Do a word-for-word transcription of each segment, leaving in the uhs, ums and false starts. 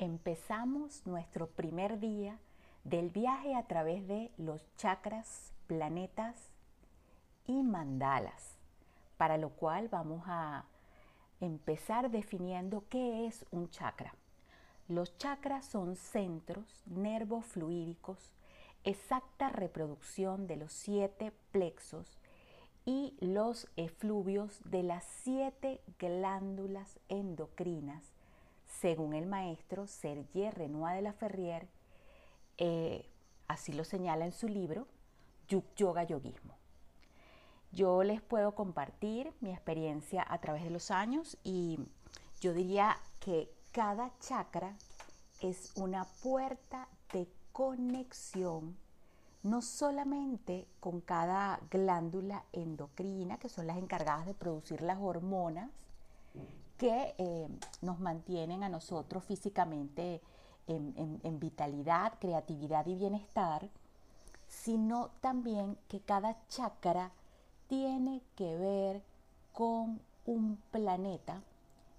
Empezamos nuestro primer día del viaje a través de los chakras, planetas y mandalas, para lo cual vamos a empezar definiendo qué es un chakra. Los chakras son centros nervofluídicos, exacta reproducción de los siete plexos y los efluvios de las siete glándulas endocrinas, según el maestro Serge Raynaud de la Ferrière, eh, así lo señala en su libro Yoga Yoguismo. Yo les puedo compartir mi experiencia a través de los años y yo diría que cada chakra es una puerta de conexión, no solamente con cada glándula endocrina, que son las encargadas de producir las hormonas que eh, nos mantienen a nosotros físicamente en, en, en vitalidad, creatividad y bienestar, sino también que cada chakra tiene que ver con un planeta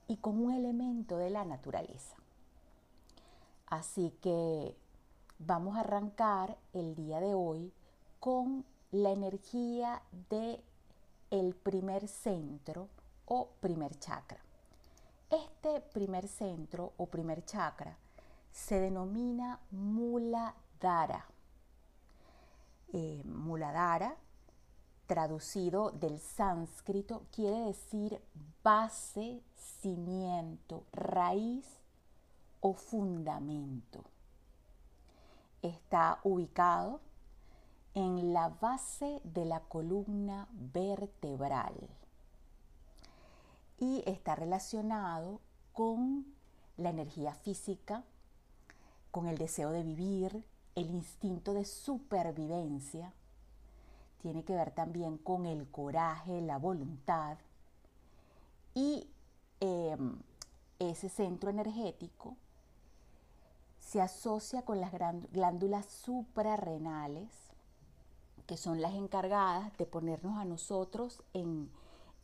y con un elemento de la naturaleza. Así que vamos a arrancar el día de hoy con la energía del primer centro o primer chakra. Este primer centro o primer chakra se denomina Muladhara. Eh, Muladhara, traducido del sánscrito, quiere decir base, cimiento, raíz o fundamento. Está ubicado en la base de la columna vertebral y está relacionado con la energía física, con el deseo de vivir, el instinto de supervivencia. Tiene que ver también con el coraje, la voluntad. Y eh, ese centro energético se asocia con las glándulas suprarrenales, que son las encargadas de ponernos a nosotros en,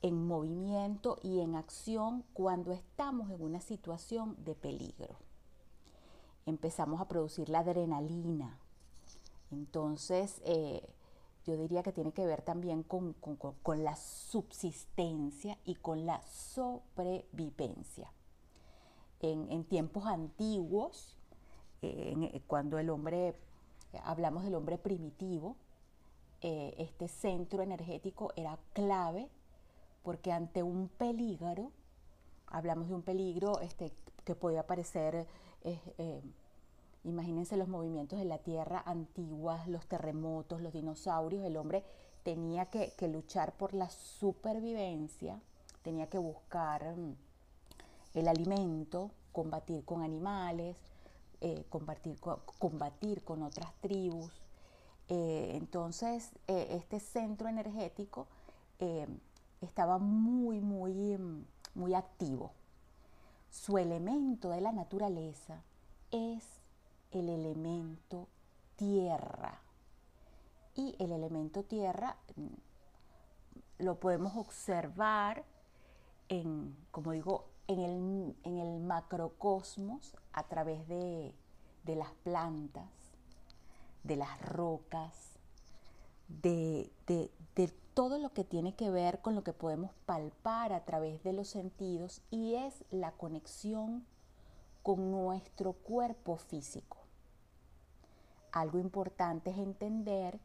en movimiento y en acción cuando estamos en una situación de peligro. Empezamos a producir la adrenalina. Entonces, eh, yo diría que tiene que ver también con, con, con, con la subsistencia y con la sobrevivencia. En, en tiempos antiguos, eh, en, cuando el hombre, hablamos del hombre primitivo, eh, este centro energético era clave porque ante un peligro, hablamos de un peligro este, que podía parecer, eh, eh, imagínense los movimientos de la tierra antiguas, los terremotos, los dinosaurios. El hombre tenía que, que luchar por la supervivencia, tenía que buscar el alimento, combatir con animales, eh, combatir, combatir con otras tribus. Eh, entonces, eh, este centro energético eh, estaba muy, muy, muy activo. Su elemento de la naturaleza es el elemento tierra, y el elemento tierra lo podemos observar en, como digo, en el, en el macrocosmos a través de, de las plantas, de las rocas, de, de, de todo lo que tiene que ver con lo que podemos palpar a través de los sentidos, y es la conexión con nuestro cuerpo físico. Algo importante es entender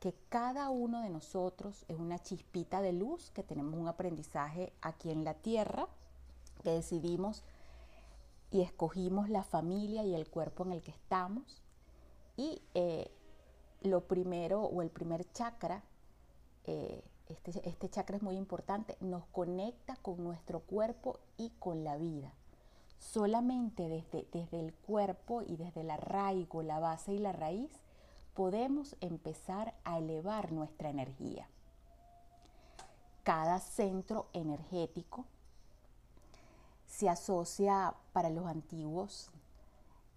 que cada uno de nosotros es una chispita de luz, que tenemos un aprendizaje aquí en la tierra, que decidimos y escogimos la familia y el cuerpo en el que estamos. Y eh, lo primero o el primer chakra, eh, este, este chakra es muy importante, nos conecta con nuestro cuerpo y con la vida. Solamente desde, desde el cuerpo y desde el arraigo, la base y la raíz, podemos empezar a elevar nuestra energía. Cada centro energético se asocia para los antiguos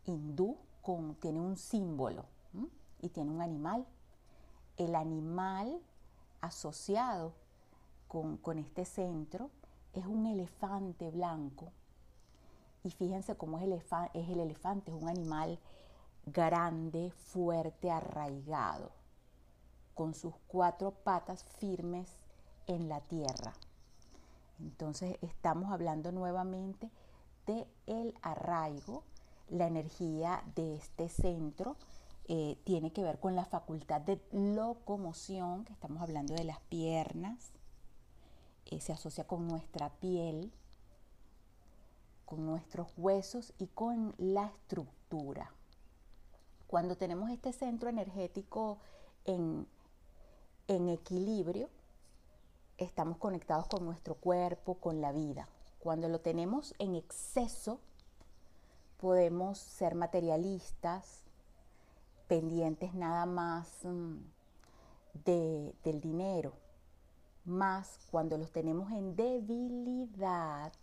hindú con, tiene un símbolo, ¿m? Y tiene un animal. El animal asociado con, con este centro es un elefante blanco. y fíjense cómo es el, es el elefante, es un animal grande, fuerte, arraigado, con sus cuatro patas firmes en la tierra. Entonces estamos hablando nuevamente del arraigo. La energía de este centro eh, tiene que ver con la facultad de locomoción, que estamos hablando de las piernas, eh, se asocia con nuestra piel, con nuestros huesos y con la estructura. Cuando tenemos este centro energético en, en equilibrio, estamos conectados con nuestro cuerpo, con la vida. Cuando lo tenemos en exceso, podemos ser materialistas, pendientes nada más de, del dinero. Más cuando los tenemos en debilidad,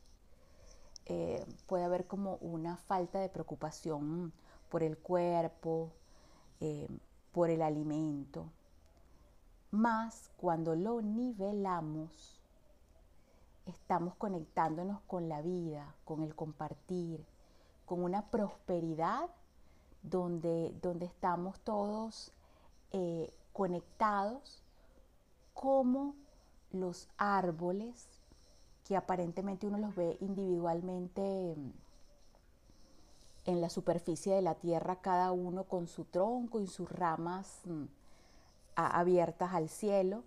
eh, puede haber como una falta de preocupación por el cuerpo, eh, por el alimento. Más cuando lo nivelamos, estamos conectándonos con la vida, con el compartir, con una prosperidad donde, donde estamos todos eh, conectados como los árboles, que aparentemente uno los ve individualmente en la superficie de la tierra, cada uno con su tronco y sus ramas mm, a, abiertas al cielo,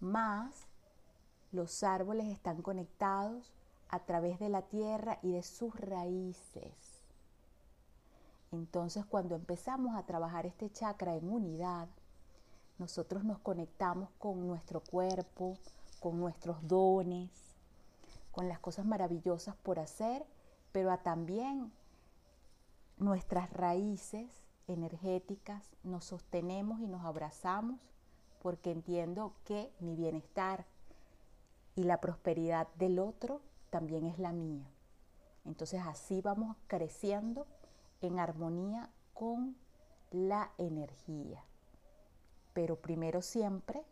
más los árboles están conectados a través de la tierra y de sus raíces. Entonces, cuando empezamos a trabajar este chakra en unidad, nosotros nos conectamos con nuestro cuerpo, con nuestros dones, con las cosas maravillosas por hacer, pero a también nuestras raíces energéticas, nos sostenemos y nos abrazamos, porque entiendo que mi bienestar y la prosperidad del otro también es la mía. Entonces, así vamos creciendo en armonía con la energía. Pero primero siempre,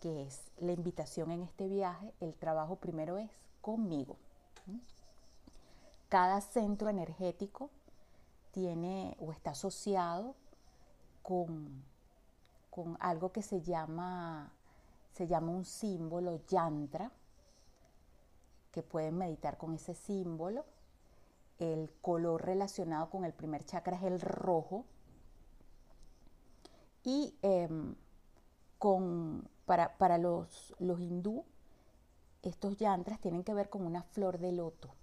que es la invitación en este viaje, el trabajo primero es conmigo. Cada centro energético tiene o está asociado con, con algo que se llama, se llama un símbolo yantra, que pueden meditar con ese símbolo. El color relacionado con el primer chakra es el rojo. Y eh, con, para, para los, los hindú, estos yantras tienen que ver con una flor de loto.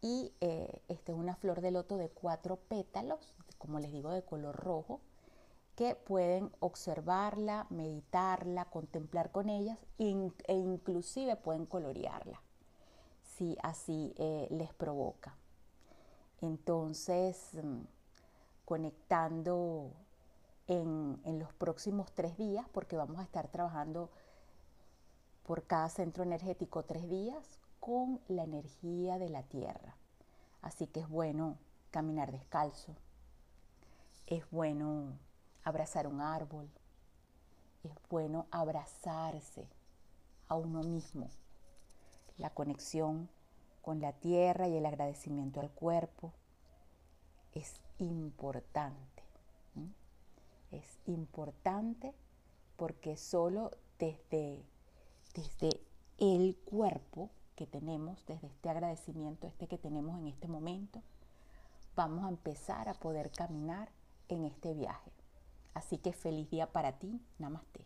Y eh, esta es una flor de loto de cuatro pétalos, como les digo, de color rojo, que pueden observarla, meditarla, contemplar con ellas e, e inclusive pueden colorearla, si así eh, les provoca. Entonces, conectando en, en los próximos tres días, porque vamos a estar trabajando por cada centro energético tres días, con la energía de la tierra. Así que es bueno caminar descalzo, es bueno abrazar un árbol, es bueno abrazarse a uno mismo. La conexión con la tierra y el agradecimiento al cuerpo es importante. ¿Mm? Es importante porque solo desde, desde el cuerpo que tenemos, desde este agradecimiento este que tenemos en este momento, vamos a empezar a poder caminar en este viaje. Así que feliz día para ti. Namaste.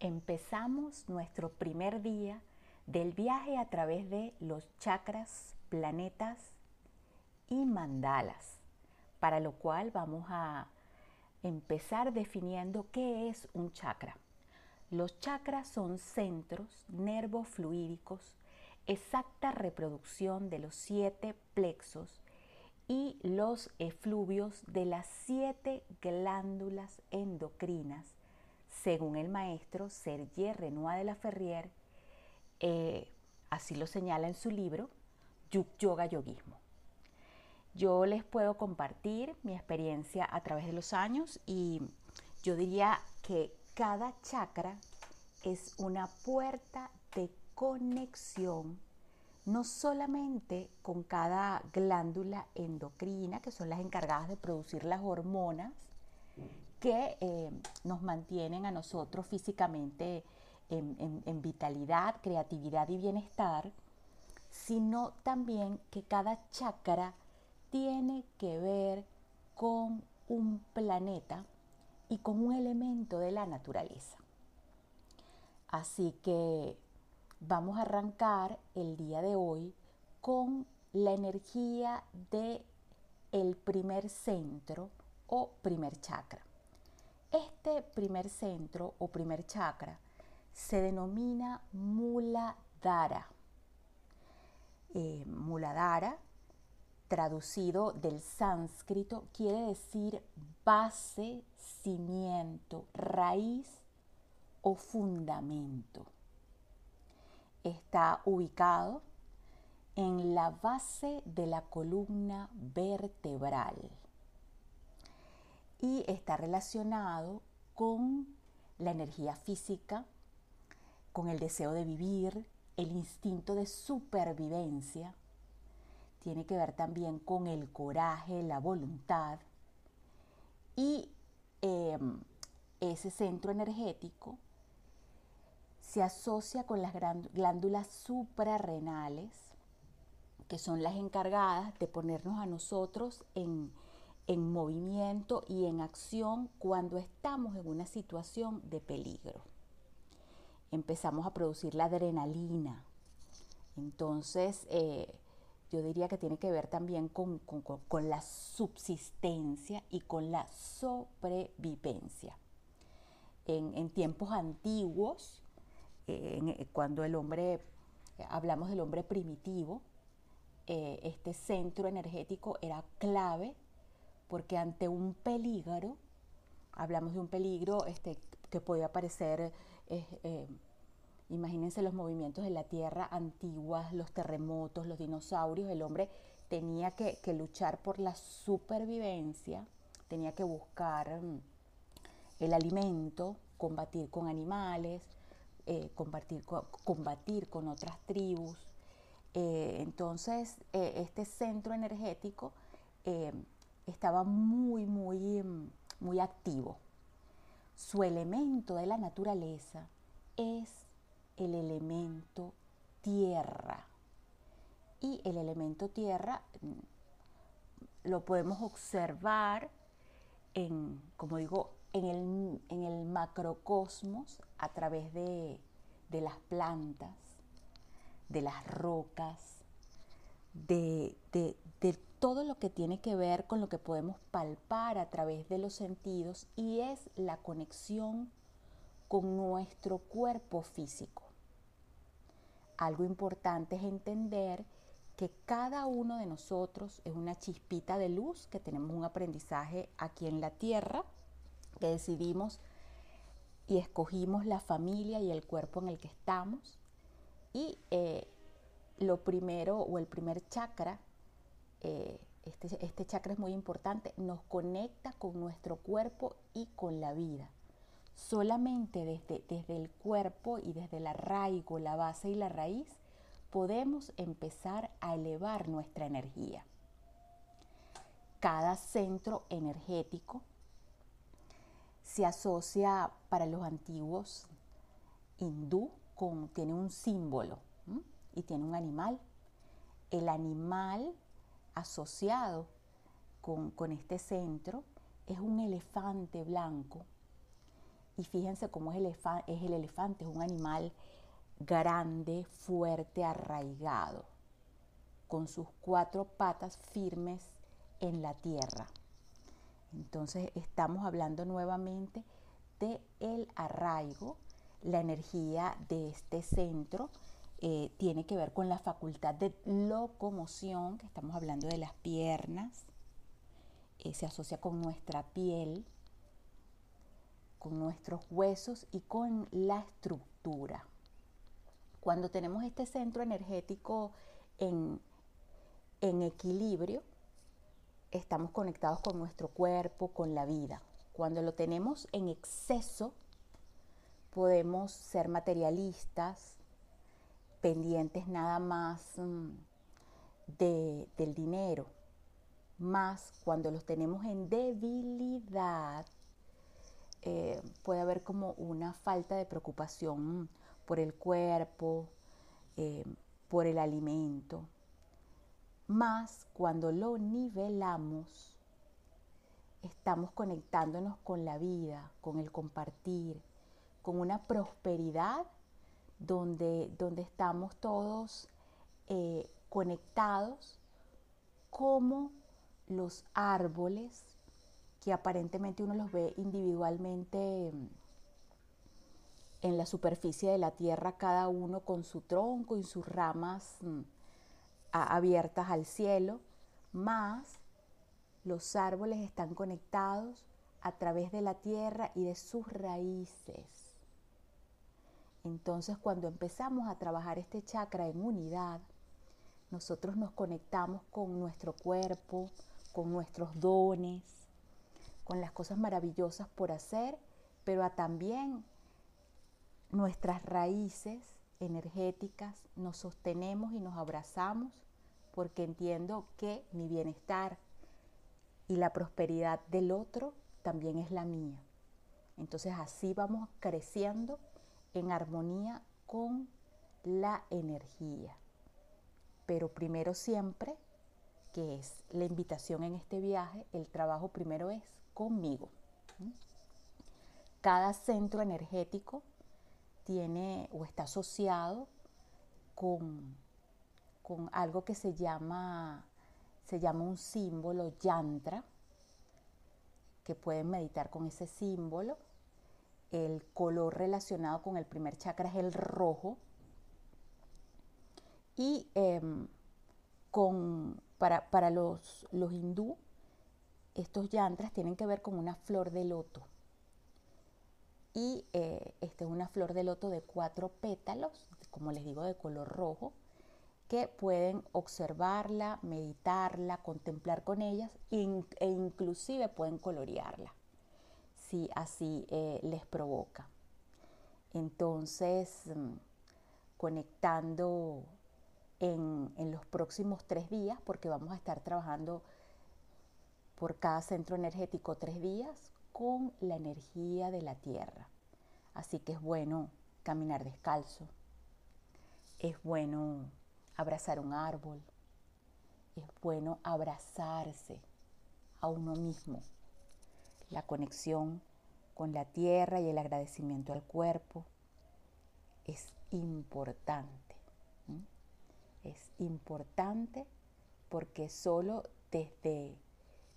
Empezamos nuestro primer día del viaje a través de los chakras, planetas y mandalas, para lo cual vamos a empezar definiendo qué es un chakra. Los chakras son centros nervofluídicos, exacta reproducción de los siete plexos y los efluvios de las siete glándulas endocrinas, según el maestro Serge Raynaud de la Ferrière, eh, así lo señala en su libro Yug Yoga Yoguismo. Yo les puedo compartir mi experiencia a través de los años y yo diría que cada chakra es una puerta de conexión no solamente con cada glándula endocrina, que son las encargadas de producir las hormonas que eh, nos mantienen a nosotros físicamente en, en, en vitalidad, creatividad y bienestar, sino también que cada chakra tiene que ver con un planeta y con un elemento de la naturaleza. Así que vamos a arrancar el día de hoy con la energía del primer centro o primer chakra. Este primer centro o primer chakra se denomina Muladhara. Eh, Muladhara, traducido del sánscrito, quiere decir base, cimiento, raíz o fundamento. Está ubicado en la base de la columna vertebral y está relacionado con la energía física, con el deseo de vivir, el instinto de supervivencia. Tiene que ver también con el coraje, la voluntad, y eh, ese centro energético se asocia con las glándulas suprarrenales, que son las encargadas de ponernos a nosotros en, en movimiento y en acción cuando estamos en una situación de peligro. Empezamos a producir la adrenalina. Entonces, eh, yo diría que tiene que ver también con, con, con, con la subsistencia y con la sobrevivencia. En, en tiempos antiguos, cuando el hombre, hablamos del hombre primitivo, eh, este centro energético era clave, porque ante un peligro, hablamos de un peligro este, que podía aparecer, eh, eh, imagínense los movimientos de la tierra antiguas, los terremotos, los dinosaurios, el hombre tenía que, que luchar por la supervivencia, tenía que buscar mm, el alimento, combatir con animales, Eh, combatir, combatir con otras tribus. Eh, entonces eh, este centro energético eh, estaba muy, muy, muy activo. Su elemento de la naturaleza es el elemento tierra, y el elemento tierra lo podemos observar en, como digo, En el, en el macrocosmos, a través de, de las plantas, de las rocas, de, de, de todo lo que tiene que ver con lo que podemos palpar a través de los sentidos, y es la conexión con nuestro cuerpo físico. Algo importante es entender que cada uno de nosotros es una chispita de luz, que tenemos un aprendizaje aquí en la Tierra, que decidimos y escogimos la familia y el cuerpo en el que estamos, y eh, lo primero o el primer chakra, eh, este, este chakra es muy importante, nos conecta con nuestro cuerpo y con la vida. Solamente desde, desde el cuerpo y desde el arraigo, la base y la raíz, podemos empezar a elevar nuestra energía. Cada centro energético se asocia, para los antiguos hindú, con, tiene un símbolo, ¿m? Y tiene un animal. El animal asociado con, con este centro es un elefante blanco. Y fíjense cómo es, elefa- es el elefante, es un animal grande, fuerte, arraigado, con sus cuatro patas firmes en la tierra. Entonces estamos hablando nuevamente del arraigo. La energía de este centro eh, tiene que ver con la facultad de locomoción, que estamos hablando de las piernas, eh, se asocia con nuestra piel, con nuestros huesos y con la estructura. Cuando tenemos este centro energético en, en equilibrio, estamos conectados con nuestro cuerpo, con la vida. Cuando lo tenemos en exceso, podemos ser materialistas, pendientes nada más um, de, del dinero, más cuando los tenemos en debilidad, eh, puede haber como una falta de preocupación por el cuerpo, eh, por el alimento, más cuando lo nivelamos, estamos conectándonos con la vida, con el compartir, con una prosperidad donde, donde estamos todos eh, conectados como los árboles que aparentemente uno los ve individualmente en la superficie de la tierra, cada uno con su tronco y sus ramas mm, a, abiertas al cielo, más los árboles están conectados a través de la tierra y de sus raíces. Entonces, cuando empezamos a trabajar este chakra en unidad, nosotros nos conectamos con nuestro cuerpo, con nuestros dones, con las cosas maravillosas por hacer, pero a también nuestras raíces energéticas, nos sostenemos y nos abrazamos, porque entiendo que mi bienestar y la prosperidad del otro también es la mía. Entonces así vamos creciendo en armonía con la energía. Pero primero siempre, que es la invitación en este viaje, el trabajo primero es conmigo. Cada centro energético tiene o está asociado con, con algo que se llama... Se llama un símbolo yantra, que pueden meditar con ese símbolo. El color relacionado con el primer chakra es el rojo. Y eh, con, para, para los, los hindú, estos yantras tienen que ver con una flor de loto. Y eh, esta es una flor de loto de cuatro pétalos, como les digo, de color rojo, que pueden observarla, meditarla, contemplar con ellas e inclusive pueden colorearla, si así eh, les provoca. Entonces, conectando en, en los próximos tres días, porque vamos a estar trabajando por cada centro energético tres días con la energía de la tierra. Así que es bueno caminar descalzo, es bueno abrazar un árbol, es bueno abrazarse a uno mismo. La conexión con la tierra y el agradecimiento al cuerpo es importante. ¿Mm? Es importante porque solo desde,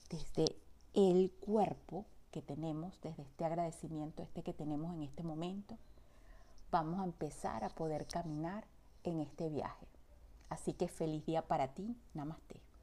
desde el cuerpo que tenemos, desde este agradecimiento este que tenemos en este momento, vamos a empezar a poder caminar en este viaje. Así que feliz día para ti. Namaste.